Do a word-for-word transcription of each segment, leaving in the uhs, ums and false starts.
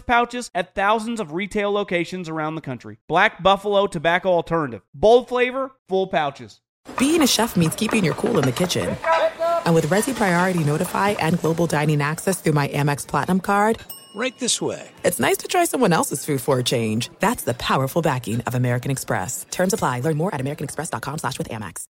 pouches at thousands of retail locations around the country. Black Buffalo Tobacco Alternative. Bold flavor, full pouches. Being a chef means keeping your cool in the kitchen. Pick up, pick up. And with Resi Priority Notify and Global Dining Access through my Amex Platinum card, right this way. It's nice to try someone else's food for a change. That's the powerful backing of American Express. Terms apply. Learn more at american express dot com slash with Amex.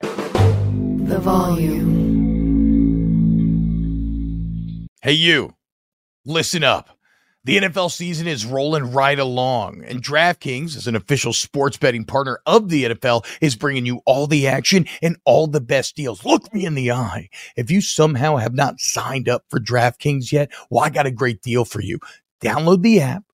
The Volume. Hey, you. Listen up. The N F L season is rolling right along, and DraftKings, as an official sports betting partner of the N F L, is bringing you all the action and all the best deals. Look me in the eye. If you somehow have not signed up for DraftKings yet, well, I got a great deal for you. Download the app,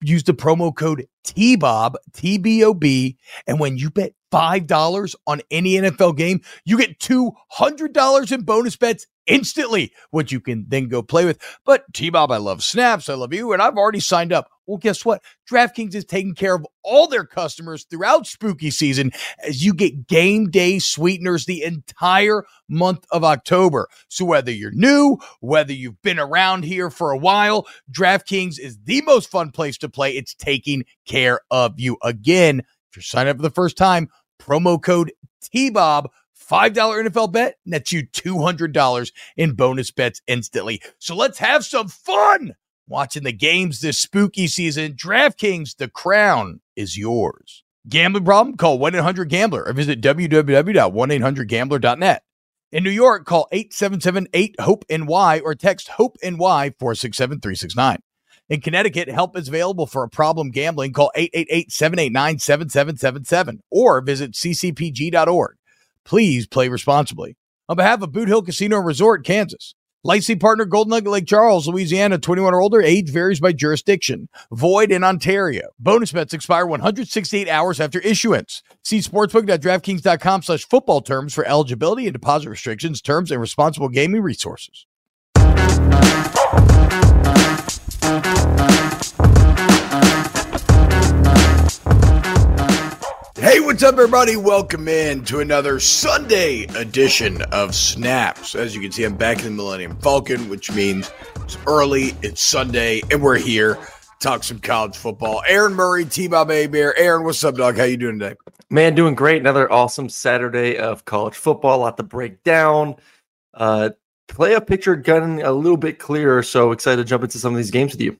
use the promo code T-Bob, T B O B, and when you bet five dollars on any N F L game, you get two hundred dollars in bonus bets instantly, which you can then go play with. But T-Bob, I love snaps, I love you, and I've already signed up. Well, guess what? DraftKings is taking care of all their customers throughout spooky season as you get game day sweeteners the entire month of October. So whether you're new, whether you've been around here for a while, DraftKings is the most fun place to play. It's taking care of you. Again, if you're signing up for the first time, promo code T-Bob, five dollar N F L bet, and that's you two hundred dollars in bonus bets instantly. So let's have some fun watching the games this spooky season. DraftKings, the crown is yours. Gambling problem? Call one eight hundred gambler or visit w w w dot one eight hundred gambler dot net. In New York, call eight seven seven eight hope N Y or text hope N Y four six seven three six nine. In Connecticut, help is available for a problem gambling. Call eight eight eight seven eight nine seven seven seven seven or visit c c p g dot org. Please play responsibly. On behalf of Boot Hill Casino and Resort, Kansas, licensee partner Golden Nugget Lake Charles, Louisiana, twenty-one or older, age varies by jurisdiction. Void in Ontario. Bonus bets expire one hundred sixty-eight hours after issuance. See sportsbook dot draftkings dot com slash football terms for eligibility and deposit restrictions, terms, and responsible gaming resources. Hey, what's up, everybody? Welcome in to another Sunday edition of Snaps. As you can see, I'm back in the Millennium Falcon, which means it's early, it's Sunday, and we're here to talk some college football. Aaron Murray, T-Bob Hebert. Aaron, what's up, dog? How you doing today? Man, doing great. Another awesome Saturday of college football. A lot to break down. Uh, Playoff picture gotten a little bit clearer, so excited to jump into some of these games with you.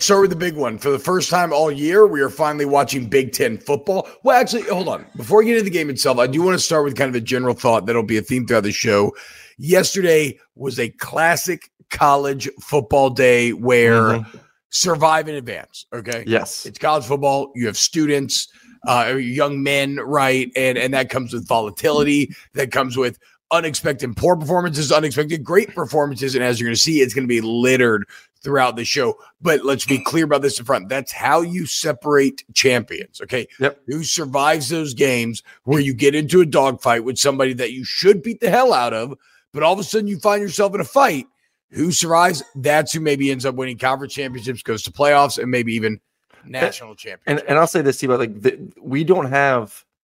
Start with the big one. For the first time all year, we are finally watching Big Ten football. Well, actually, hold on. Before we get into the game itself, I do want to start with kind of a general thought that'll be a theme throughout the show. Yesterday was a classic college football day where mm-hmm. survive in advance, okay? Yes. It's college football. You have students, uh, young men, right? And, and that comes with volatility. That comes with unexpected poor performances, unexpected great performances. And as you're going to see, it's going to be littered throughout the show. But let's be clear about this in front. That's how you separate champions, okay? Yep. Who survives those games where you get into a dogfight with somebody that you should beat the hell out of, but all of a sudden you find yourself in a fight. Who survives? That's who maybe ends up winning conference championships, goes to playoffs, and maybe even national and, championships. And, and I'll say this, T-Bob, like the, we don't have –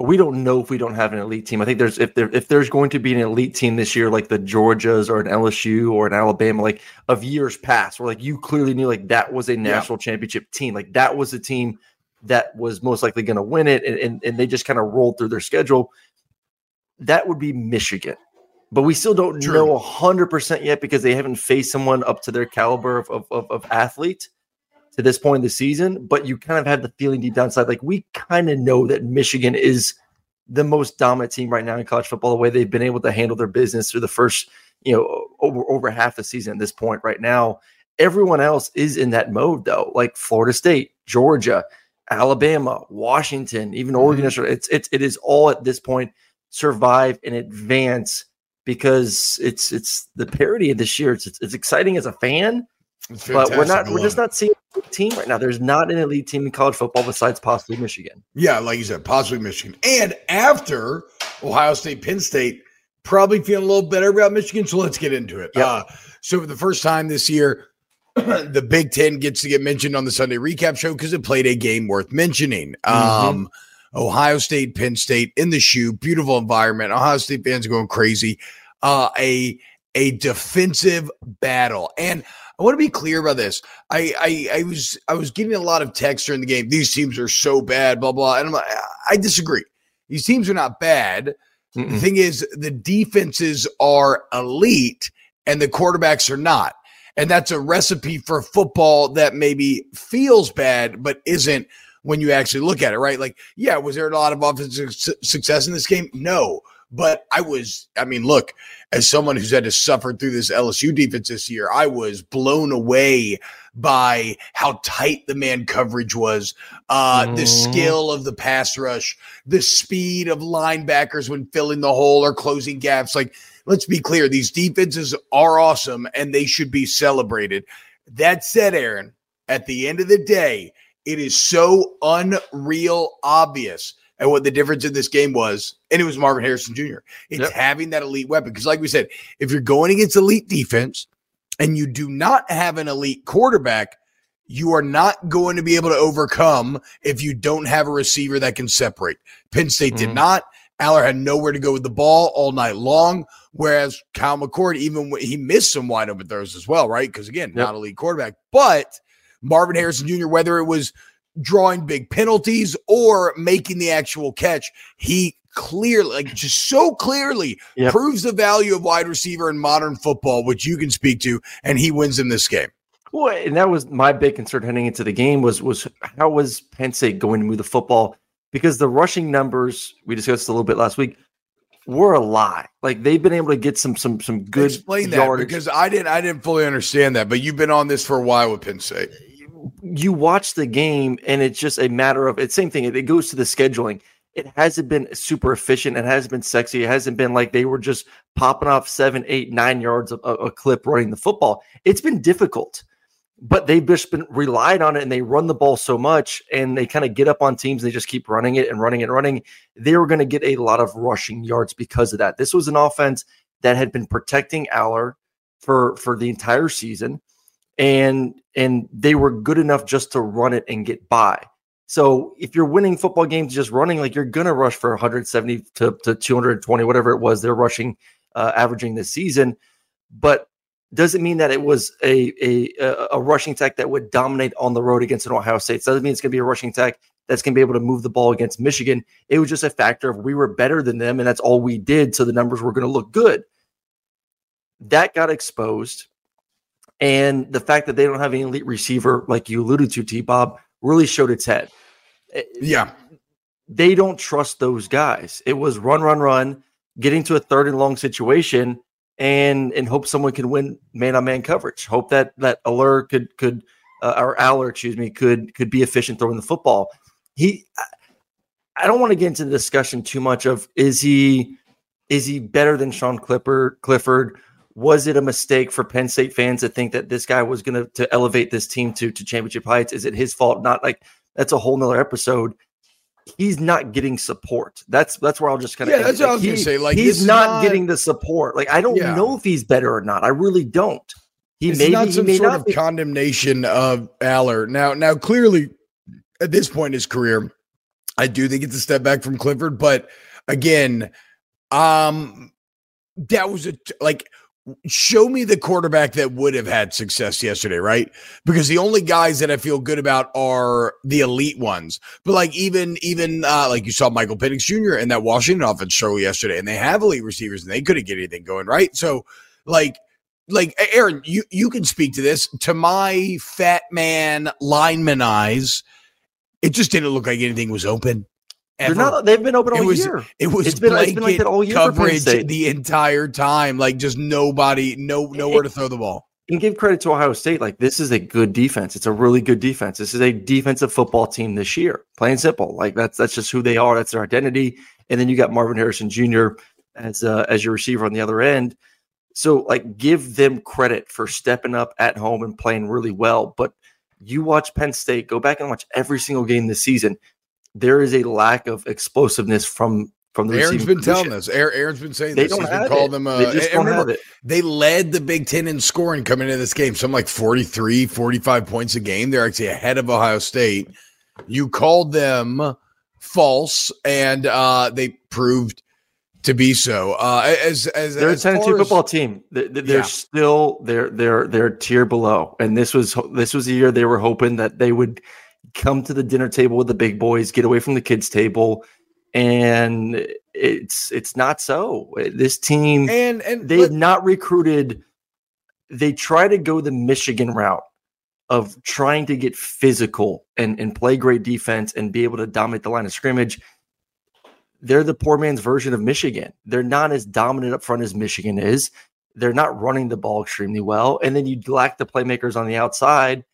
we don't know if we don't have an elite team. I think there's if there if there's going to be an elite team this year, like the Georgias or an L S U or an Alabama, like of years past, where like you clearly knew like that was a national yeah. championship team, like that was a team that was most likely going to win it, and, and, and they just kind of rolled through their schedule, that would be Michigan. But we still don't True. know one hundred percent yet because they haven't faced someone up to their caliber of, of, of, of athlete to this point in the season. But you kind of had the feeling deep down inside, like we kind of know that Michigan is the most dominant team right now in college football, the way they've been able to handle their business through the first, you know, over, over half the season at this point right now. Everyone else is in that mode, though, like Florida State, Georgia, Alabama, Washington, even Oregon. Mm-hmm. It's, it's, it is all at this point survive and advance because it's it's the parity of this year. It's it's, it's exciting as a fan, but we're not we're just not seeing a team right now. There's not an elite team in college football besides possibly Michigan. Yeah, like you said, possibly Michigan. And after Ohio State, Penn State, probably feeling a little better about Michigan. So let's get into it. Yep. Uh, so for the first time this year, the Big Ten gets to get mentioned on the Sunday recap show because it played a game worth mentioning. Mm-hmm. Um, Ohio State, Penn State in the shoe, beautiful environment. Ohio State fans going crazy. Uh, a a defensive battle, and I want to be clear about this. I, I I was I was getting a lot of text during the game. These teams are so bad, blah blah. And I'm like, I disagree. These teams are not bad. Mm-mm. The thing is, the defenses are elite, and the quarterbacks are not. And that's a recipe for football that maybe feels bad, but isn't when you actually look at it, right? Like, yeah, was there a lot of offensive su- success in this game? No, but I was, I mean, look, as someone who's had to suffer through this L S U defense this year, I was blown away by how tight the man coverage was, uh, mm. the skill of the pass rush, the speed of linebackers when filling the hole or closing gaps. Like, let's be clear, these defenses are awesome and they should be celebrated. That said, Aaron, at the end of the day, it is so unreal obvious at what the difference in this game was, and it was Marvin Harrison Junior It's yep. having that elite weapon. Because like we said, if you're going against elite defense and you do not have an elite quarterback, you are not going to be able to overcome if you don't have a receiver that can separate. Penn State mm-hmm. did not. Allar had nowhere to go with the ball all night long, whereas Kyle McCord, even when he missed some wide open throws as well, right? Because, again, yep. not elite quarterback. But Marvin Harrison Junior, whether it was drawing big penalties or making the actual catch, he clearly, like just so clearly, yep. proves the value of wide receiver in modern football, which you can speak to, and he wins in this game. Well, and that was my big concern heading into the game was, was how was Penn State going to move the football? Because the rushing numbers we discussed a little bit last week were a lie. Like they've been able to get some some some good. Explain yardage. That because I didn't I didn't fully understand that. But you've been on this for a while with Penn State. You, you watch the game, and it's just a matter of it's same thing. It, it goes to the scheduling. It hasn't been super efficient. It hasn't been sexy. It hasn't been like they were just popping off seven, eight, nine yards of a clip running the football. It's been difficult. But they've just been relied on it, and they run the ball so much, and they kind of get up on teams. And they just keep running it and running and running. They were going to get a lot of rushing yards because of that. This was an offense that had been protecting Allar for for the entire season, and and they were good enough just to run it and get by. So if you're winning football games just running, like you're going to rush for one hundred seventy to, to two hundred twenty, whatever it was they're rushing, uh, averaging this season, but. Doesn't mean that it was a, a a rushing attack that would dominate on the road against an Ohio State. So doesn't mean it's going to be a rushing attack that's going to be able to move the ball against Michigan. It was just a factor of we were better than them, and that's all we did, so the numbers were going to look good. That got exposed, and the fact that they don't have an elite receiver, like you alluded to, T-Bob, really showed its head. Yeah. They don't trust those guys. It was run, run, run, getting to a third and long situation, and and hope someone can win man-on-man coverage. Hope that that Allar could could uh, or Allar, excuse me, could could be efficient throwing the football. He, I don't want to get into the discussion too much of is he is he better than Sean Clifford? Clifford was it a mistake for Penn State fans to think that this guy was going to to elevate this team to to championship heights? Is it his fault? Not like that's a whole nother episode. He's not getting support. That's that's where I'll just kind of yeah. That's what I was gonna say. Like he's not getting the support. Like I don't know if he's better or not. I really don't. He may not some sort of condemnation of Allar. Now, now clearly, at this point in his career, I do think it's a step back from Clifford. But again, um, that was a like show me the quarterback that would have had success yesterday, right? Because the only guys that I feel good about are the elite ones. But like even even uh, like you saw Michael Penix Junior and that Washington offense show yesterday, and they have elite receivers, and they couldn't get anything going, right? So like like Aaron, you you can speak to this. To my fat man lineman eyes, it just didn't look like anything was open. They're not, they've been open all it was, year. It was it's been, it's been like that all year coverage the entire time. Like just nobody, no nowhere it, to throw the ball. And give credit to Ohio State. Like this is a good defense. It's a really good defense. This is a defensive football team this year. Plain and simple. Like that's that's just who they are. That's their identity. And then you got Marvin Harrison Junior as uh, as your receiver on the other end. So like give them credit for stepping up at home and playing really well. But you watch Penn State. Go back and watch every single game this season. There is a lack of explosiveness from from the Aaron's been position. telling us. Aaron's been saying they this. He's been calling them. Uh, they just don't remember, have it. They led the Big Ten in scoring coming into this game. Some like forty-three, forty-five points a game. They're actually ahead of Ohio State. You called them false, and uh, they proved to be so. Uh, as as they're as a ten two football team. They're, they're yeah. still they're they're they're tier below. And this was this was the year they were hoping that they would come to the dinner table with the big boys, get away from the kids' table, and it's it's not so. This team, and, and they've not recruited. They try to go the Michigan route of trying to get physical and, and play great defense and be able to dominate the line of scrimmage. They're the poor man's version of Michigan. They're not as dominant up front as Michigan is. They're not running the ball extremely well, and then you lack the playmakers on the outside.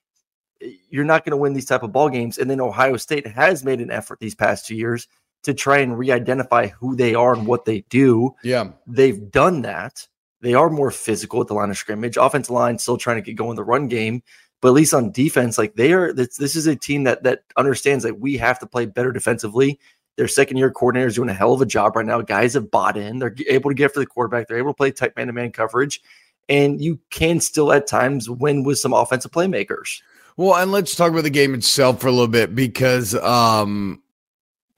You're not going to win these type of ball games. And then Ohio State has made an effort these past two years to try and re-identify who they are and what they do. Yeah. They've done that. They are more physical at the line of scrimmage. Offensive line still trying to get going in the run game, but at least on defense, like they are, this, this is a team that, that understands that we have to play better defensively. Their second year coordinator is doing a hell of a job right now. Guys have bought in. They're able to get for the quarterback. They're able to play tight man to man coverage. And you can still at times win with some offensive playmakers. Well, and let's talk about the game itself for a little bit because um,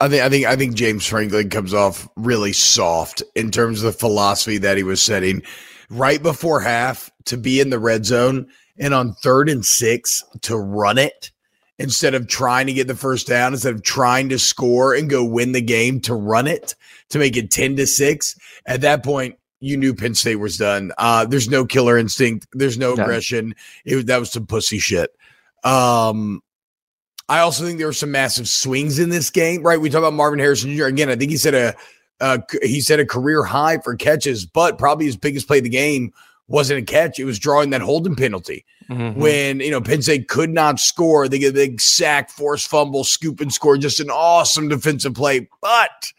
I think I think I think James Franklin comes off really soft in terms of the philosophy that he was setting right before half to be in the red zone and on third and six to run it instead of trying to get the first down, instead of trying to score and go win the game to run it to make it ten to six. At that point, you knew Penn State was done. Uh, there's no killer instinct. There's no aggression. It, that was some pussy shit. Um, I also think there were some massive swings in this game, right? We talk about Marvin Harrison Junior Again, I think he said a, uh, he said a career high for catches, but probably his biggest play of the game wasn't a catch. It was drawing that holding penalty mm-hmm. when, you know, Penn State could not score. They get a big sack, forced fumble, scoop and score, just an awesome defensive play. But,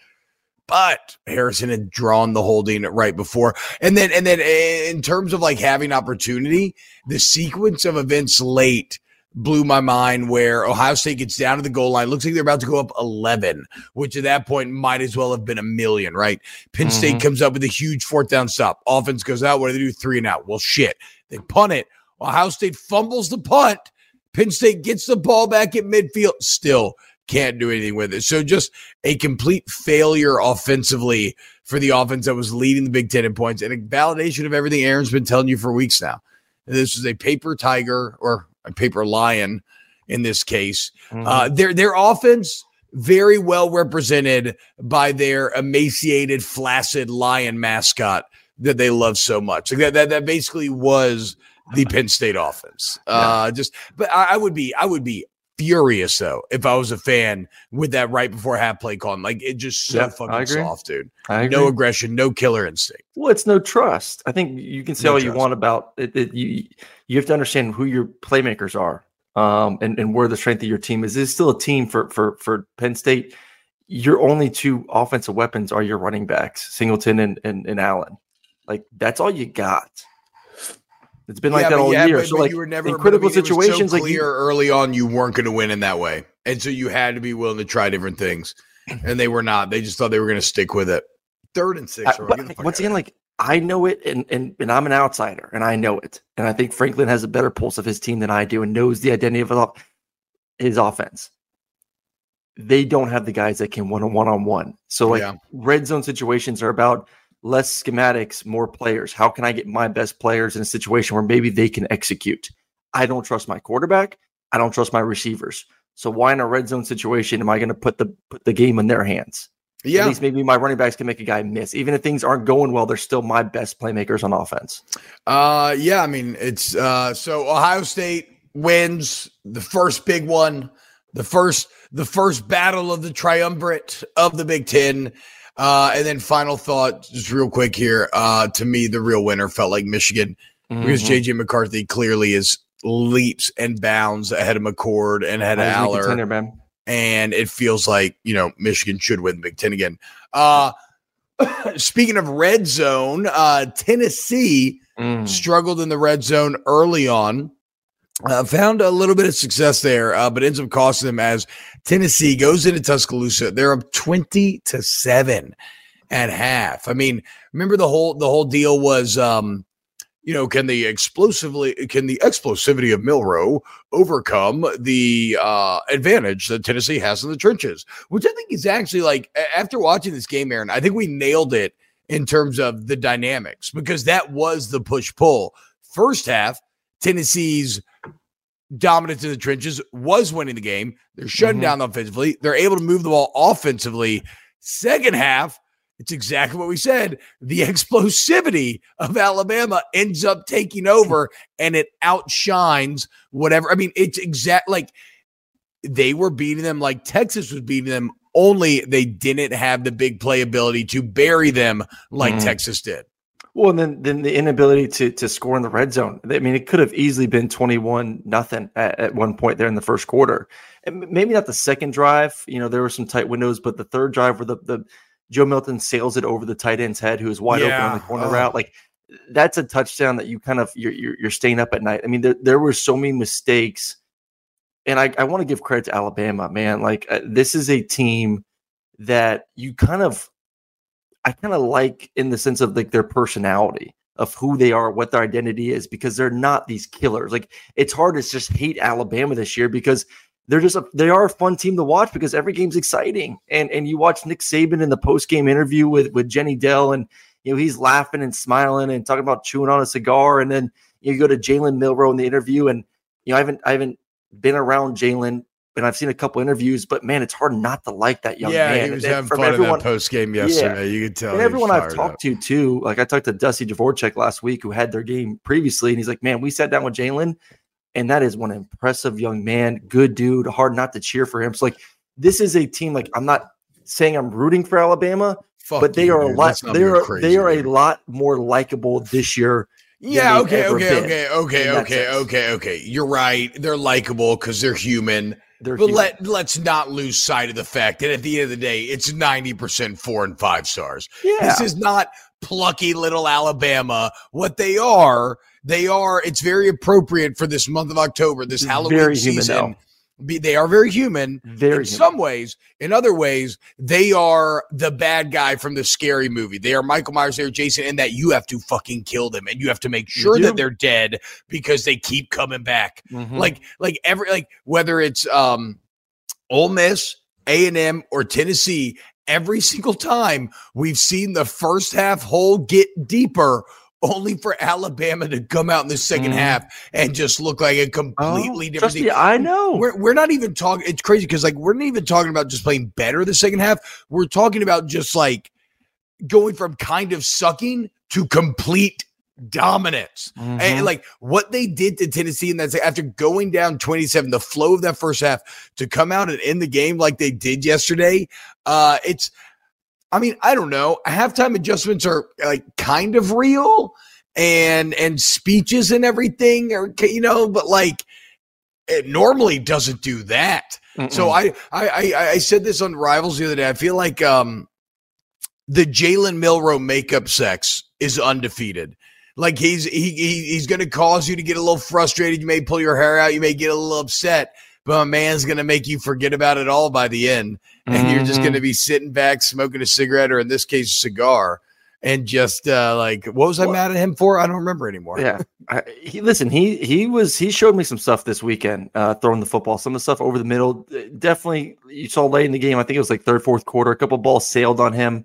but Harrison had drawn the holding right before. And then, and then in terms of like having opportunity, the sequence of events late blew my mind where Ohio State gets down to the goal line. Looks like they're about to go up eleven, which at that point might as well have been a million, right? Penn mm-hmm. State comes up with a huge fourth down stop. Offense goes out. What do they do? Three and out. Well, shit. They punt it. Ohio State fumbles the punt. Penn State gets the ball back at midfield. Still can't do anything with it. So just a complete failure offensively for the offense that was leading the Big Ten in points and a validation of everything Aaron's been telling you for weeks now. This is a paper tiger or a paper lion in this case. Mm-hmm. Uh, their their offense very well represented by their emaciated, flaccid lion mascot that they love so much. Like that, that that basically was the Penn State offense. Uh, yeah. Just, but I, I would be I would be furious though if I was a fan with that right before half play call. Like it just so yeah, fucking soft, dude. No aggression, no killer instinct. Well, it's no trust. I think you can say no all trust. you want about it. it you, you have to understand who your playmakers are, um, and and where the strength of your team is. It's still a team for for for Penn State. Your only two offensive weapons are your running backs, Singleton and and, and Allen. Like that's all you got. It's been like yeah, that all yeah, year. But, so, but like, you were never, in critical I mean, situations, so like you, early on, you weren't going to win in that way, and so you had to be willing to try different things, and they were not. They just thought they were going to stick with it. Third and six. I, but once again, like I know it, and and and I'm an outsider, and I know it, and I think Franklin has a better pulse of his team than I do, and knows the identity of his offense. They don't have the guys that can one on one on one. So like yeah. red zone situations are about less schematics, more players. How can I get my best players in a situation where maybe they can execute? I don't trust my quarterback. I don't trust my receivers. So why in a red zone situation am I going to put the put the game in their hands? Yeah. At least maybe my running backs can make a guy miss. Even if things aren't going well, they're still my best playmakers on offense. Uh, yeah, I mean, it's uh, so Ohio State wins the first big one, the first the first battle of the triumvirate of the Big Ten. Uh, and then final thought, just real quick here. Uh, to me, the real winner felt like Michigan mm-hmm. because J J McCarthy clearly is leaps and bounds ahead of McCord and ahead of Allar. And it feels like, you know, Michigan should win the Big Ten again. Uh, speaking of red zone, uh, Tennessee mm. struggled in the red zone early on. Uh, found a little bit of success there, uh, but ends up costing them as Tennessee goes into Tuscaloosa. They're up twenty to seven at half. I mean, remember the whole the whole deal was, um, you know, can the explosively can the explosivity of Milroe overcome the uh, advantage that Tennessee has in the trenches? Which I think is actually like after watching this game, Aaron, I think we nailed it in terms of the dynamics because that was the push pull first half. Tennessee's dominance in the trenches was winning the game. They're shutting mm-hmm. down offensively. They're able to move the ball offensively. Second half, it's exactly what we said. The explosivity of Alabama ends up taking over, and it outshines whatever. I mean, it's exact like they were beating them like Texas was beating them, only they didn't have the big play ability to bury them like mm-hmm. Texas did. Well, and then, then the inability to to score in the red zone. I mean, it could have easily been twenty-one nothing at, at one point there in the first quarter. And maybe not the second drive. You know, there were some tight windows, but the third drive where the, the Joe Milton sails it over the tight end's head, who is wide yeah. open on the corner oh. route. Like, that's a touchdown that you kind of, you're, you're, you're staying up at night. I mean, there, there were so many mistakes. And I, I want to give credit to Alabama, man. Like, uh, this is a team that you kind of, I kind of like in the sense of like their personality of who they are, what their identity is, because they're not these killers. Like it's hard to just hate Alabama this year because they're just, a, they are a fun team to watch because every game's exciting. And, and you watch Nick Saban in the post game interview with, with Jenny Dell and, you know, he's laughing and smiling and talking about chewing on a cigar. And then you go to Jalen Milroe in the interview and, you know, I haven't, I haven't been around Jalen and I've seen a couple interviews, but man, it's hard not to like that young yeah, man. Yeah, he was and having fun everyone, in that post game yesterday. Yeah. You could tell. And everyone I've talked up. to too, like I talked to Dusty Dvorak last week, who had their game previously, and he's like, "Man, we sat down with Jalen, and that is one impressive young man, good dude. Hard not to cheer for him." So like, this is a team. Like, I'm not saying I'm rooting for Alabama, Fuck but they you, are a dude. lot. They are crazy, they are man. a lot more likable this year. Yeah, okay, okay, okay, okay, okay, okay, okay. You're right. They're likable because they're human. They're but human. let let's not lose sight of the fact that at the end of the day, it's ninety percent four and five stars. Yeah. This is not plucky little Alabama. What they are, they are. It's very appropriate for this month of October, this Halloween very season. Human, Be, they are very human very in human. some ways. In other ways, they are the bad guy from the scary movie. They are Michael Myers, they're Jason, and that you have to fucking kill them and you have to make sure that they're dead because they keep coming back. Mm-hmm. Like, like every like whether it's um, Ole Miss, A and M, or Tennessee, every single time we've seen the first half hole get deeper. Only for Alabama to come out in the second mm. half and just look like a completely oh, different Justy, team. I know. We're, we're not even talking. It's crazy because, like, we're not even talking about just playing better the second half. We're talking about just, like, going from kind of sucking to complete dominance. Mm-hmm. And, like, what they did to Tennessee in that after going down twenty-seven, the flow of that first half to come out and end the game like they did yesterday, uh, it's – I mean, I don't know. Halftime adjustments are like kind of real, and and speeches and everything, or you know, but like it normally doesn't do that. Mm-mm. So I, I I I said this on Rivals the other day. I feel like um, the Jalen Milroe makeup sex is undefeated. Like he's he, he he's going to cause you to get a little frustrated. You may pull your hair out. You may get a little upset. But a man's going to make you forget about it all by the end. And mm-hmm. you're just going to be sitting back, smoking a cigarette, or in this case, a cigar. And just uh, like, what was I what? mad at him for? I don't remember anymore. Yeah. I, he, listen, he he was he showed me some stuff this weekend, uh, throwing the football, some of the stuff over the middle. Definitely, you saw late in the game, I think it was like third, fourth quarter, a couple balls sailed on him.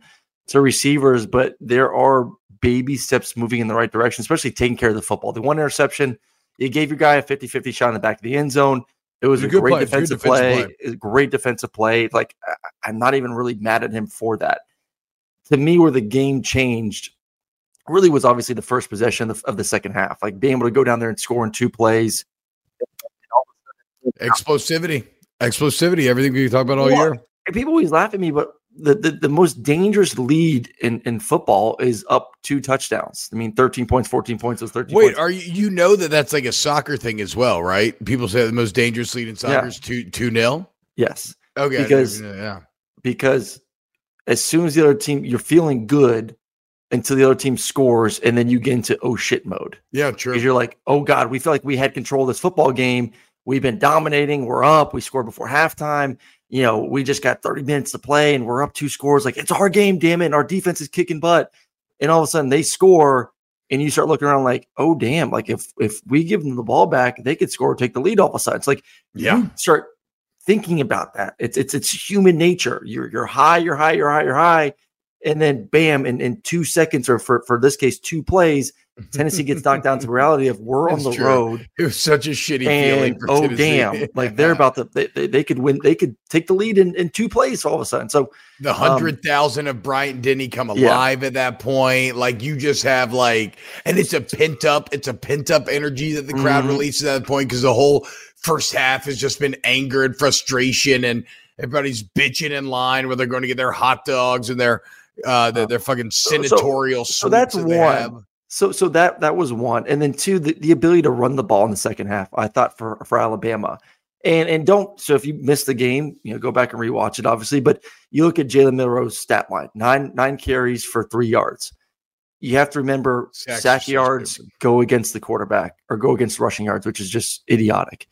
to receivers, but there are baby steps moving in the right direction, especially taking care of the football. The one interception, you gave your guy a fifty-fifty shot in the back of the end zone. It was, it was a, a great play. defensive play. play. It was a great defensive play. Like, I'm not even really mad at him for that. To me, where the game changed really was obviously the first possession of, of the second half. Like, being able to go down there and score in two plays. Explosivity. Explosivity. Everything we talk about all yeah. year. People always laugh at me, but the, the, the most dangerous lead in, in football is up two touchdowns. I mean, thirteen points, fourteen points. Those thirteen Wait, points. are you, you know that that's like a soccer thing as well, right? People say the most dangerous lead in soccer yeah. is two, two nil. Yes. Okay. Because, yeah. because as soon as the other team, you're feeling good until the other team scores. And then you get into, oh shit mode. Yeah. True. Because you're like, oh God, we feel like we had control of this football game. We've been dominating. We're up. We scored before halftime. You know, we just got thirty minutes to play and we're up two scores. Like, it's our game, damn it. And our defense is kicking butt. And all of a sudden they score and you start looking around like, oh, damn. Like, if if we give them the ball back, they could score or take the lead all of a sudden. It's like, yeah, you start thinking about that. It's it's it's human nature. You're you're high, you're high, you're high, you're high. And then bam, in, in two seconds, or for, for this case, two plays, Tennessee gets knocked down to reality of we're on the true. road. It was such a shitty and, feeling. For oh Tennessee. damn! Like, they're about to, they, they, they could win. They could take the lead in, in two plays all of a sudden. So the hundred thousand um, of Bryant didn't come alive yeah. at that point. Like, you just have like, and it's a pent up, it's a pent up energy that the crowd mm-hmm. releases at that point, because the whole first half has just been anger and frustration, and everybody's bitching in line where they're going to get their hot dogs and their uh their, their fucking senatorial. So, so that's that one. Have. So, so that that was one, and then two, the, the ability to run the ball in the second half. I thought for, for Alabama, and and don't. So, if you missed the game, you know, go back and rewatch it, obviously. But you look at Jalen Milroe's stat line: nine nine carries for three yards. You have to remember, sack, sack yards stupid. go against the quarterback or go against rushing yards, which is just idiotic.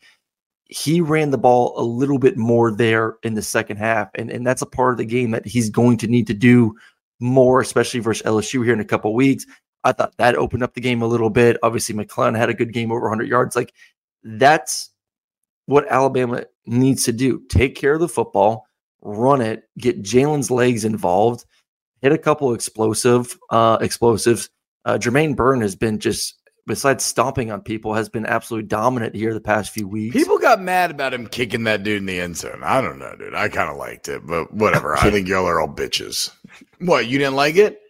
He ran the ball a little bit more there in the second half, and and that's a part of the game that he's going to need to do more, especially versus L S U here in a couple of weeks. I thought that opened up the game a little bit. Obviously, McClellan had a good game, over one hundred yards. Like, that's what Alabama needs to do. Take care of the football, run it, get Jalen's legs involved, hit a couple explosive uh, explosives. Uh, Jermaine Burton has been just, besides stomping on people, has been absolutely dominant here the past few weeks. People got mad about him kicking that dude in the end zone. I don't know, dude. I kind of liked it, but whatever. I think y'all are all bitches. What, you didn't like it?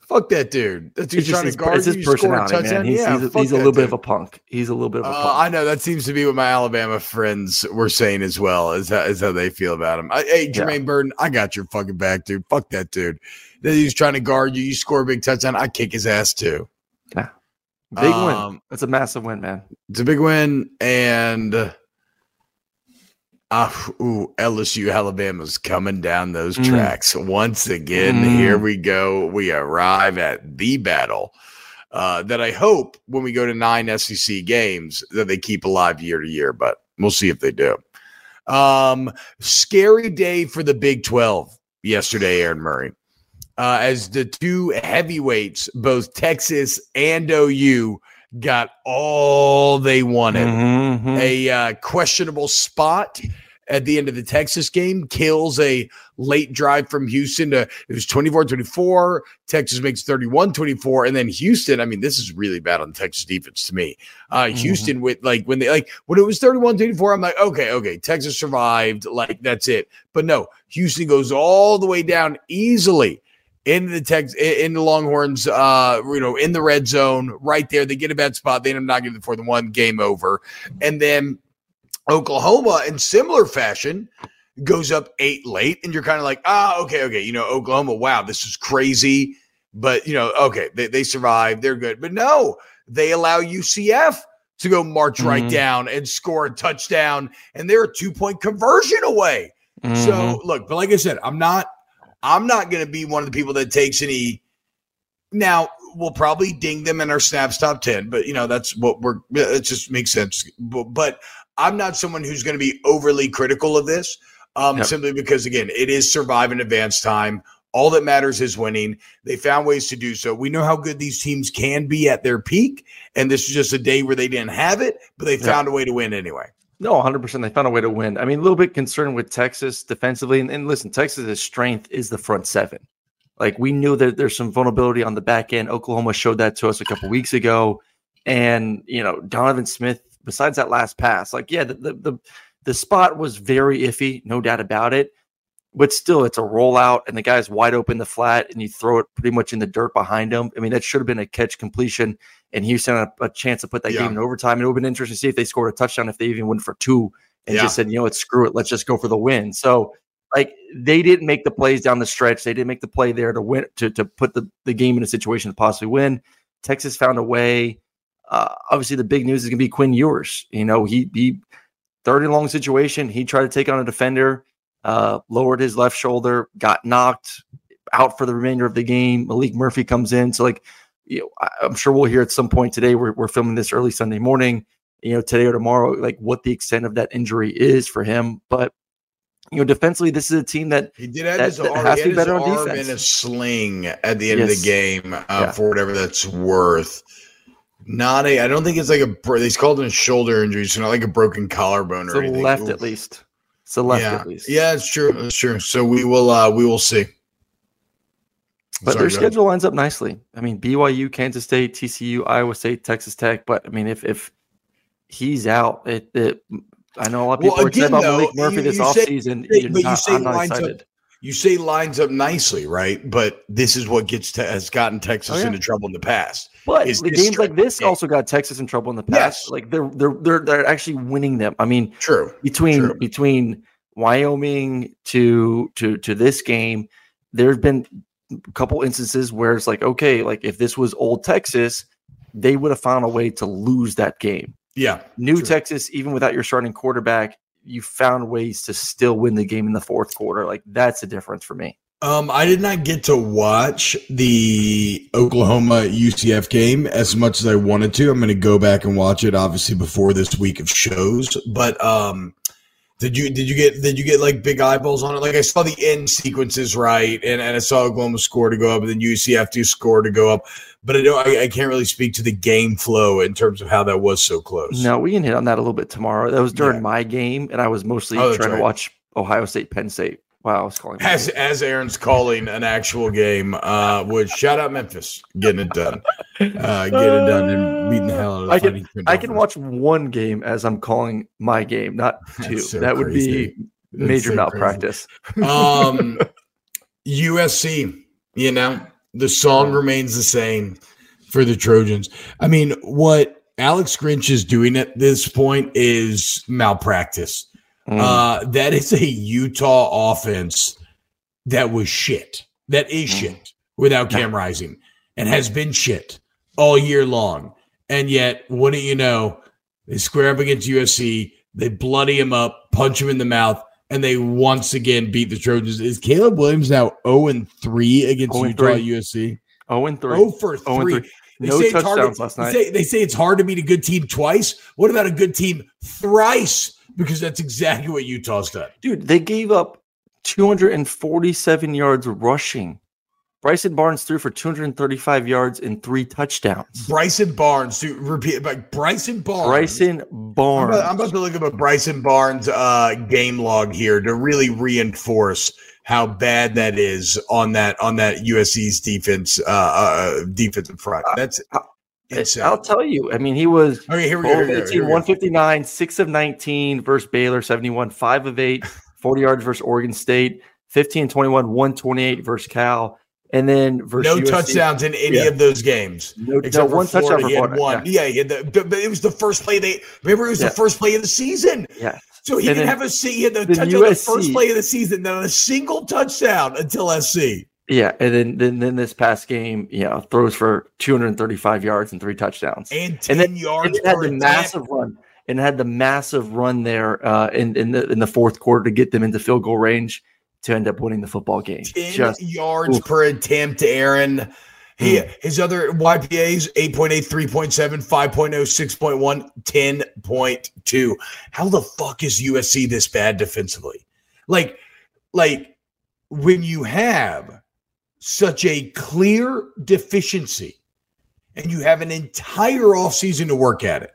Fuck that dude. That dude's trying to guard you. It's his personality, man. He's, yeah, he's, a, he's a little bit dude. of a punk. He's a little bit of a uh, punk. I know. That seems to be what my Alabama friends were saying as well, is how, is how they feel about him. I, hey, Jermaine yeah. Burton, I got your fucking back, dude. Fuck that dude. That dude's trying to guard you. You score a big touchdown, I kick his ass too. Yeah. Big um, win. That's a massive win, man. It's a big win. And uh, ooh, L S U, Alabama's coming down those mm. tracks once again. Mm. Here we go. We arrive at the battle uh, that I hope when we go to nine S E C games that they keep alive year to year, but we'll see if they do. Um, scary day for the Big twelve yesterday, Aaron Murray, uh, as the two heavyweights, both Texas and O U, got all they wanted. Mm-hmm. A uh, questionable spot at the end of the Texas game kills a late drive from Houston. To, it was twenty-four twenty-four. Texas makes thirty-one twenty-four. And then Houston, I mean, this is really bad on Texas defense to me. Uh, mm-hmm. Houston, with like when they like when it was thirty-one twenty-four, I'm like, okay, okay, Texas survived. Like, that's it. But no, Houston goes all the way down easily in the Tex, in the Longhorns, uh, you know, in the red zone, right there. They get a bad spot. They end up not getting the fourth and one. Game over. And then Oklahoma, in similar fashion, goes up eight late. And you're kind of like, ah, okay, okay. You know, Oklahoma, wow, this is crazy. But, you know, okay, they, they survive. They're good. But no, they allow U C F to go march mm-hmm. right down and score a touchdown. And they're a two-point conversion away. Mm-hmm. So, look, but like I said, I'm not – I'm not going to be one of the people that takes any. Now, we'll probably ding them in our snaps top ten, but, you know, that's what we're – it just makes sense. But, but I'm not someone who's going to be overly critical of this um, yep. simply because, again, it is survive in advance time. All that matters is winning. They found ways to do so. We know how good these teams can be at their peak, and this is just a day where they didn't have it, but they found yep. a way to win anyway. No, one hundred percent. They found a way to win. I mean, a little bit concerned with Texas defensively. And, and listen, Texas's strength is the front seven. Like, we knew that there's some vulnerability on the back end. Oklahoma showed that to us a couple weeks ago. And, you know, Donovan Smith, besides that last pass, like, yeah, the, the, the, the spot was very iffy, no doubt about it. But still, it's a rollout, and the guy's wide open the flat, and you throw it pretty much in the dirt behind him. I mean, that should have been a catch completion, and Houston had a, a chance to put that yeah. game in overtime. It would have been interesting to see if they scored a touchdown, if they even went for two and yeah. just said, you know what, screw it, let's just go for the win. So, like, they didn't make the plays down the stretch. They didn't make the play there to win, to, to put the, the game in a situation to possibly win. Texas found a way. Uh, obviously, the big news is going to be Quinn Ewers. You know, he, he third and long situation. He tried to take on a defender. Uh, lowered his left shoulder, got knocked out for the remainder of the game. Malik Murphy comes in. So, like, you know, I'm sure we'll hear at some point today, we're, we're filming this early Sunday morning, you know, today or tomorrow, like what the extent of that injury is for him. But, you know, defensively, this is a team that he did have that, his, that arm, has to be better on defense. He had his arm in a sling at the end yes. of the game uh, yeah. for whatever that's worth. Not a, I don't think it's like a, he's called it a shoulder injury. So not like a broken collarbone or so anything. left Oof. at least. So left yeah. at least. Yeah, it's true. It's true. So we will uh, we will see. But Sorry, their schedule lines up nicely. I mean, B Y U, Kansas State, T C U, Iowa State, Texas Tech. But I mean, if if he's out, it, it I know a lot of people well, are again, excited about Malik Murphy you, this offseason. But not, you say I'm not lines excited. Up. You say lines up nicely, right? But this is what gets te- has gotten Texas oh, yeah. into trouble in the past. But games stri- like this yeah. also got Texas in trouble in the past. Yes. Like they're they're they're they're actually winning them. I mean, true. Between true. between Wyoming to to to this game, there have been a couple instances where it's like, okay, like if this was old Texas, they would have found a way to lose that game. Yeah, new true. Texas, even without your starting quarterback, you found ways to still win the game in the fourth quarter. Like that's the difference for me. Um, I did not get to watch the Oklahoma U C F game as much as I wanted to. I'm going to go back and watch it obviously before this week of shows, but um, did you, did you get, did you get like big eyeballs on it? Like I saw the end sequences, right. And, and I saw Oklahoma score to go up and then U C F to score to go up, but I don't, I, I can't really speak to the game flow in terms of how that was so close. No, we can hit on that a little bit tomorrow. That was during yeah. my game. And I was mostly oh, trying right. to watch Ohio State, Penn State. Wow. I was calling as, as Aaron's calling an actual game, uh, which shout out Memphis, getting it done, uh, getting it done and beating the hell out of the I can, I can watch one game as I'm calling my game, not two. So that would crazy. be That's major so malpractice. um, U S C, you know, the song remains the same for the Trojans. I mean, what Alex Grinch is doing at this point is malpractice. Mm. Uh, that is a Utah offense that was shit. That is mm. shit without Cam Rising and has been shit all year long. And yet, wouldn't you know, they square up against U S C, they bloody him up, punch him in the mouth, and they once again beat the Trojans. Is Caleb Williams now oh and three against oh and three. Utah at U S C? oh and three oh for three They no say touchdowns to, last night. They say, they say it's hard to beat a good team twice. What about a good team thrice? Because that's exactly what Utah's done. Dude, they gave up two hundred forty-seven yards rushing. Bryson Barnes threw for two hundred thirty-five yards and three touchdowns. Bryson Barnes, dude, repeat, like Bryson Barnes. Bryson Barnes. I'm about, I'm about to look up a Bryson Barnes uh, game log here to really reinforce how bad that is on that on that U S C's defense uh, uh, defensive front. That's uh, It's, I'll tell you. I mean, he was okay, here we go, here, here, one fifty-nine, six of nineteen versus Baylor, seventy-one, five of eight, forty yards versus Oregon State, fifteen twenty-one, one twenty-eight versus Cal, and then versus No U S C. Touchdowns in any yeah. of those games. No, except no, one Florida, touchdown for Florida. He one. Yeah, yeah he the, the, but it was the first play. They remember it was yeah. the first play of the season. Yeah. So he and didn't then, have a C. He had the touchdown the first play of the season, not a single touchdown until S C. Yeah, and then, then then this past game, you know, throws for two hundred thirty-five yards and three touchdowns. And ten and then, yards. And it had the massive ten. run. And it had the massive run there uh, in, in, the, in the fourth quarter to get them into field goal range to end up winning the football game. ten Just, yards oof. per attempt, Aaron. He, mm. His other Y P As, eight point eight, three point seven, five point oh, six point one, ten point two. How the fuck is U S C this bad defensively? Like, like when you have such a clear deficiency, and you have an entire offseason to work at it,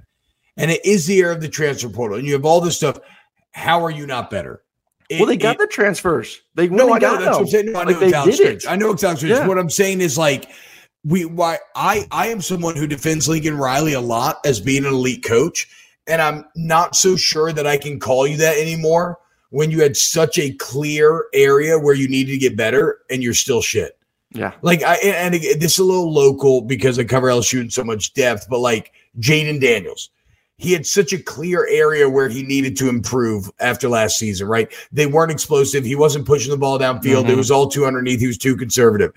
and it is the era of the transfer portal, and you have all this stuff, how are you not better? It, well, they got it, the transfers. They no, really I know got that's them. What I'm saying. No, I like know they did it. I know it sounds strange. Yeah. What I'm saying is like we. Why I I am someone who defends Lincoln Riley a lot as being an elite coach, and I'm not so sure that I can call you that anymore. When you had such a clear area where you needed to get better, and you're still shit. Yeah, like I and again, this is a little local because I cover L S U in so much depth, but like Jaden Daniels. He had such a clear area where he needed to improve after last season, right? They weren't explosive. He wasn't pushing the ball downfield. Mm-hmm. It was all too underneath. He was too conservative.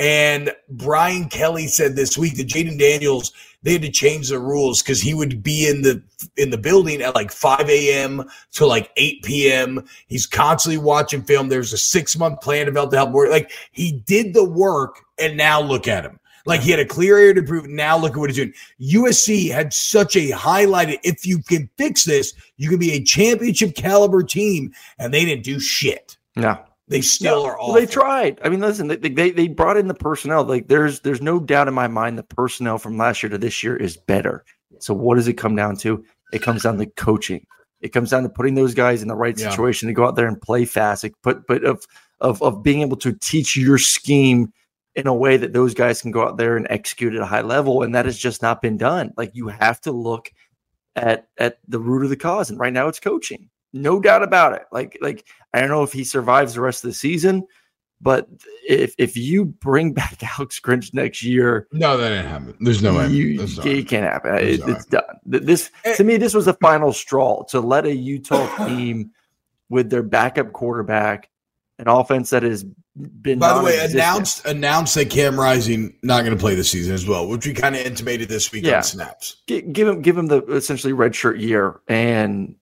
And Brian Kelly said this week that Jaden Daniels, they had to change the rules because he would be in the in the building at like five a.m. to like eight p.m. He's constantly watching film. There's a six-month plan developed to help work. Like, he did the work, and now look at him. Like, he had a clear area to prove. Now look at what he's doing. U S C had such a highlighted, if you can fix this, you can be a championship caliber team, and they didn't do shit. No. They still no. are awful. Well, they tried. I mean, listen, they, they they brought in the personnel. Like, there's there's no doubt in my mind the personnel from last year to this year is better. So what does it come down to? It comes down to coaching. It comes down to putting those guys in the right yeah. situation to go out there and play fast. It put, but of of of being able to teach your scheme in a way that those guys can go out there and execute at a high level. And that has just not been done. Like, you have to look at, at the root of the cause. And right now it's coaching. No doubt about it. Like, like, I don't know if he survives the rest of the season, but if, if you bring back Alex Grinch next year, no, that didn't happen. There's no way you, it right. can't happen. It, it's right. done. This, to me, this was the final straw to let a Utah team with their backup quarterback, an offense that is, Been By the way, announced announced that Cam Rising not going to play this season as well, which we kind of intimated this week yeah. on snaps. G- give him give him the essentially redshirt year and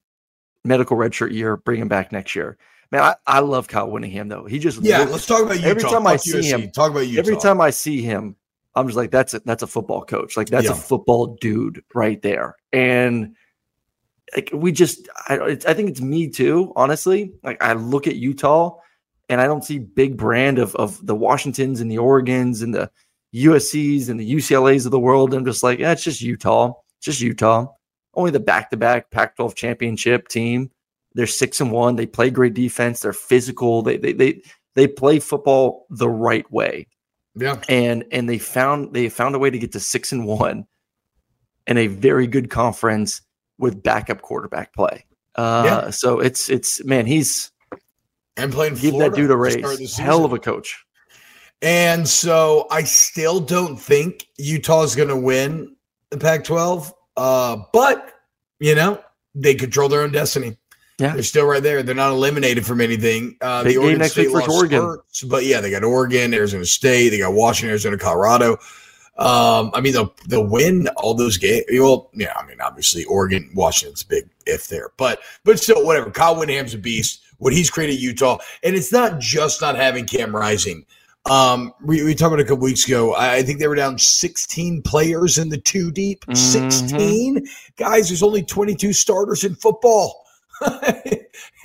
medical redshirt year. Bring him back next year. Man, I, I love Kyle Whittingham though. He just yeah. Looks, let's talk about Utah. Every time Talk I see U S C. him, talk about Utah. Every time I see him, I'm just like, that's a, that's a football coach. Like that's yeah. a football dude right there. And like we just, I, it, I think it's me too. Honestly, like I look at Utah. And I don't see big brand of of the Washingtons and the Oregons and the U S Cs and the U C L As of the world. I'm just like, that's eh, just Utah. It's just Utah. Only the back-to-back Pac twelve championship team. They're six and one. They play great defense. They're physical. They they they they play football the right way. Yeah. And and they found they found a way to get to six and one in a very good conference with backup quarterback play. Uh, yeah. So it's it's man, he's. And playing Give Florida that dude a raise. Hell of a coach. And so I still don't think Utah is going to win the Pac twelve. Uh, but, you know, they control their own destiny. Yeah. They're still right there. They're not eliminated from anything. Uh, the Oregon State lost hurts, but, yeah, they got Oregon, Arizona State. They got Washington, Arizona, Colorado. Um, I mean, they'll, they'll win all those games. Well, yeah, I mean, obviously, Oregon, Washington's big if there. But, but still, whatever. Kyle Whittingham's a beast. What he's created Utah, and it's not just not having Cam Rising. Um, we, we talked about it a couple weeks ago. I think they were down sixteen players in the two deep. Mm-hmm. sixteen guys. There's only twenty-two starters in football,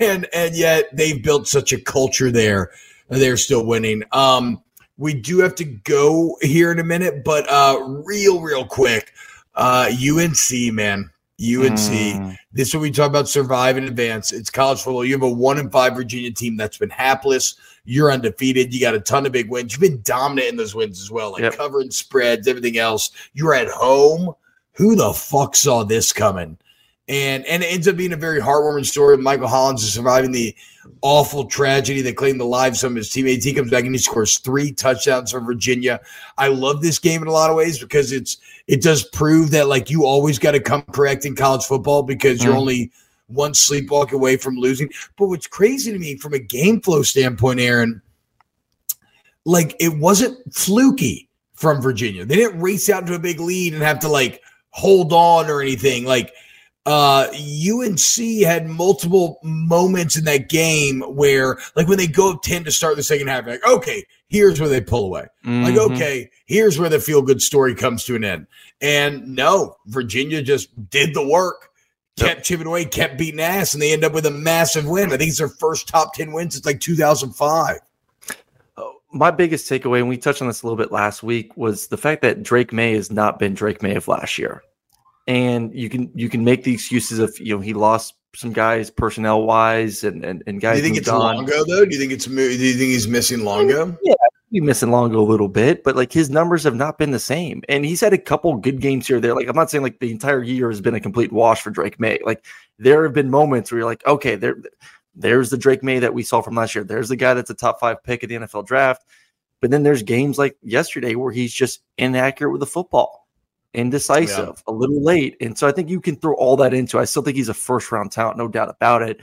and and yet they've built such a culture there. They're still winning. Um, we do have to go here in a minute, but uh, real real quick, uh, U N C man. U N C. Mm. This is what we talk about, survive and advance. It's college football. You have a one and five Virginia team that's been hapless. You're undefeated. You got a ton of big wins. You've been dominant in those wins as well, like yep. covering spreads, everything else. You're at home. Who the fuck saw this coming? And and it ends up being a very heartwarming story. Michael Hollins is surviving the awful tragedy that claimed the lives of his teammates. He comes back and he scores three touchdowns for Virginia. I love this game in a lot of ways because it's it does prove that like you always got to come correct in college football because you're mm. only one sleepwalk away from losing. But what's crazy to me from a game flow standpoint, Aaron, like it wasn't fluky from Virginia. They didn't race out to a big lead and have to like hold on or anything like. Uh, U N C had multiple moments in that game where, like, when they go up ten to start the second half, like, okay, here's where they pull away. Mm-hmm. Like, okay, here's where the feel-good story comes to an end. And, no, Virginia just did the work, kept yep. chipping away, kept beating ass, and they end up with a massive win. I think it's their first top ten win since, like, two thousand five. My biggest takeaway, and we touched on this a little bit last week, was the fact that Drake May has not been Drake May of last year. And you can you can make the excuses of, you know, he lost some guys personnel wise and and, and guys. Do you think it's on. Longo though? Do you think it's do you think he's missing Longo? Yeah, he's missing Longo a little bit, but like his numbers have not been the same. And he's had a couple good games here or there. Like I'm not saying like the entire year has been a complete wash for Drake May. Like there have been moments where you're like, okay, there there's the Drake May that we saw from last year. There's the guy that's a top five pick at the N F L draft. But then there's games like yesterday where he's just inaccurate with the football, indecisive, yeah. a little late. And so I think you can throw all that into it. I still think he's a first-round talent, no doubt about it.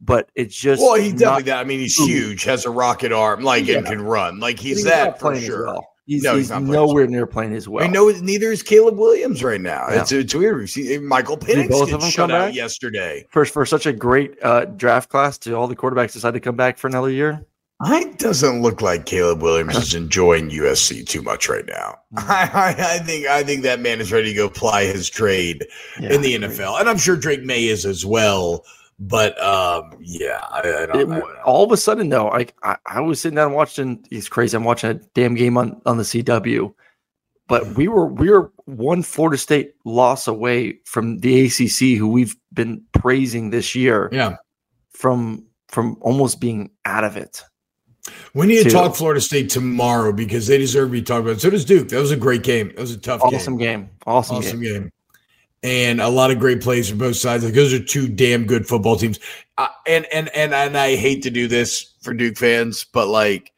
But it's just – Well, he definitely – I mean, he's huge, has a rocket arm, like, yeah. and can run. Like, he's, he's that for sure. Well. He's, no, he's, he's nowhere near playing as well. I know neither is Caleb Williams right now. Yeah. It's, it's weird. We've seen Michael Penix get shut out yesterday. For, for such a great uh, draft class, do all the quarterbacks decide to come back for another year? It doesn't look like Caleb Williams is enjoying U S C too much right now. I, I, I think I think that man is ready to go ply his trade yeah, in the N F L, and I'm sure Drake May is as well. But um, yeah, I, I don't, it, I, all of a sudden though, I, I I was sitting down watching. It's crazy. I'm watching a damn game on, on the C W, but we were we were one Florida State loss away from the A C C, who we've been praising this year. Yeah, from from almost being out of it. We need to talk Florida State tomorrow because they deserve to be talked about. So does Duke. That was a great game. That was a tough game. Awesome game. Awesome game. Awesome game. And a lot of great plays from both sides. Like those are two damn good football teams. Uh, and, and, and, and I hate to do this for Duke fans, but like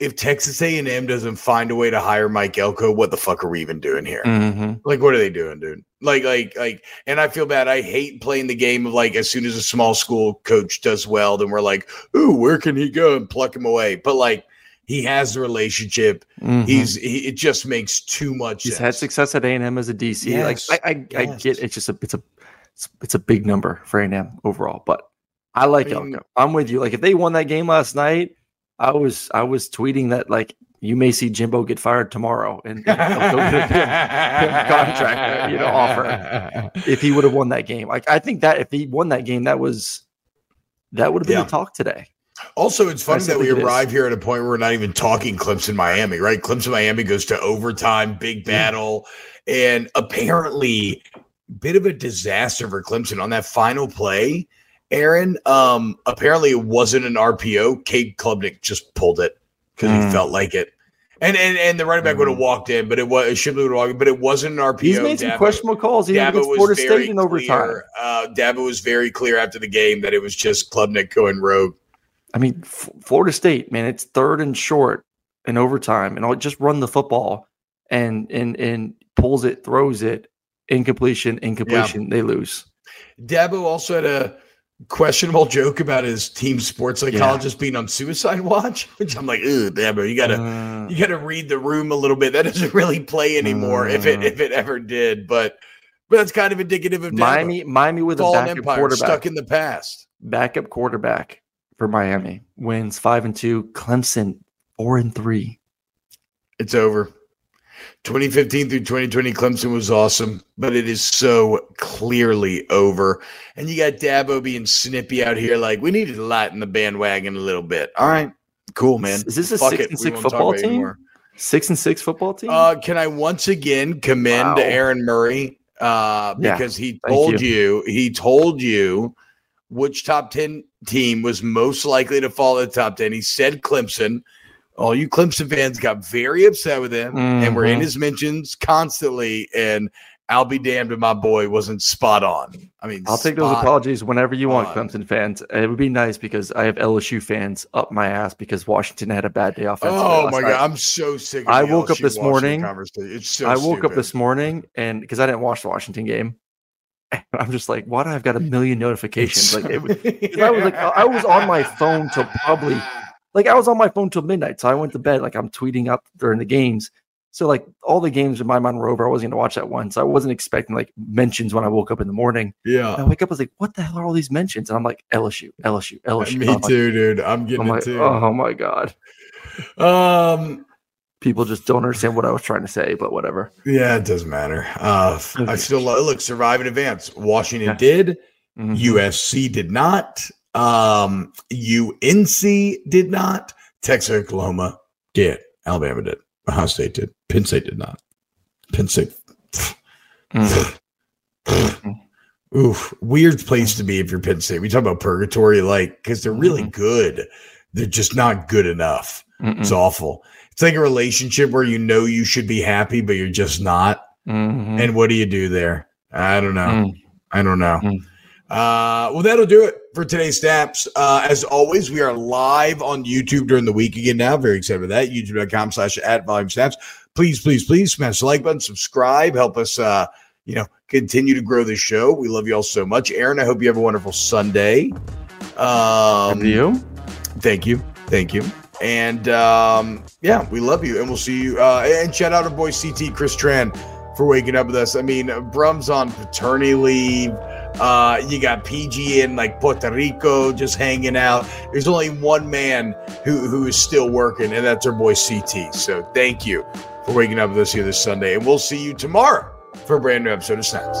if Texas A and M doesn't find a way to hire Mike Elko, what the fuck are we even doing here? Mm-hmm. Like, what are they doing, dude? Like, like, like, and I feel bad. I hate playing the game of like, as soon as a small school coach does well, then we're like, ooh, where can he go and pluck him away? But like, he has the relationship. Mm-hmm. He's, he, it just makes too much He's sense. Had success at A and M as a D C. Yes. Like, I, I, yes. I get it's just a, it's a, it's a big number for A and M overall, but I like I mean, Elko. I'm with you. Like, if they won that game last night, I was, I was tweeting that like, you may see Jimbo get fired tomorrow and, and Elko get a contract, you know, offer if he would have won that game. Like I think that if he won that game, that was that would have been yeah. the talk today. Also, it's funny that we arrive here at a point where we're not even talking Clemson Miami, right? Clemson Miami goes to overtime, big battle, and apparently a bit of a disaster for Clemson on that final play. Aaron, um, apparently it wasn't an R P O. Cade Klubnik just pulled it because mm. he felt like it. And and, and the running back mm. would have walked in, but it was Shibley would have walked in, but it wasn't an R P O. He's made some Dabo, questionable calls. He Dabo was Florida very State in overtime. Clear. Uh, Dabo was very clear after the game that it was just Klubnik going rogue. I mean, F- Florida State, man, it's third and short in overtime, and I'll just run the football and and and pulls it, throws it, incompletion, incompletion, yeah. they lose. Dabo also had a questionable joke about his team sports psychologist yeah. being on suicide watch, which I'm like, ooh, damn, you gotta uh, you gotta read the room a little bit. That doesn't really play anymore uh, if it if it ever did, but but that's kind of indicative of Miami Denver. Miami with Fallen a backup Empire, quarterback stuck in the past. Backup quarterback for Miami wins five and two, Clemson four and three. It's over. twenty fifteen through twenty twenty, Clemson was awesome, but it is so clearly over. And you got Dabo being snippy out here like, we needed to lighten the bandwagon a little bit. All right, cool, man. Is this a Fuck six it. and six football team? Six and six football team? Uh, can I once again commend wow. Aaron Murray uh, because yeah, he told you. you, he told you which top ten team was most likely to fall in the top ten. He said Clemson. All you Clemson fans got very upset with him, mm-hmm. and were in his mentions constantly. And I'll be damned if my boy wasn't spot on. I mean, I'll take those apologies whenever you want, on. Clemson fans. It would be nice because I have L S U fans up my ass because Washington had a bad day offensively. Oh my god, night. I'm so sick. Of the I woke L S U up this Washington morning. It's so I woke stupid. up this morning and because I didn't watch the Washington game. I'm just like, why do I've got a million notifications? Like, it was, I was like, I was on my phone till probably. Like I was on my phone till midnight, so I went to bed. Like I'm tweeting up during the games, so like all the games in my mind were over. I wasn't gonna watch that one, so I wasn't expecting like mentions when I woke up in the morning. Yeah, and I wake up, I was like, "What the hell are all these mentions?" And I'm like, "L S U, L S U, L S U." Me I'm too, like, dude. I'm getting I'm it like, too. Oh my god. Um, people just don't understand what I was trying to say, but whatever. Yeah, it doesn't matter. Uh, I still love, look survive and advance. Washington yeah. did, mm-hmm. U S C did not. Um, U N C did not. Texas, Oklahoma did. Alabama did. Ohio State did. Penn State did not. Penn State. Mm. Oof, weird place to be if you're Penn State. We talk about purgatory, like, because they're really mm-hmm. good. They're just not good enough. Mm-mm. It's awful. It's like a relationship where you know you should be happy, but you're just not. Mm-hmm. And what do you do there? I don't know. Mm. I don't know. Mm. Uh, well, that'll do it for today's snaps. Uh, as always, we are live on YouTube during the week again now. Very excited for that. YouTube.com slash at volume snaps. Please, please, please smash the like button, subscribe, help us, uh, you know, continue to grow this show. We love you all so much. Aaron, I hope you have a wonderful Sunday. Um, and you. Thank you. Thank you. And um, yeah, we love you. And we'll see you. Uh, and shout out our boy C T, Chris Tran, for waking up with us. I mean, Brum's on paternity leave. Uh, you got P G in like Puerto Rico just hanging out. There's only one man who, who is still working, and that's our boy C T. So thank you for waking up with us here this Sunday. And we'll see you tomorrow for a brand new episode of Snaps.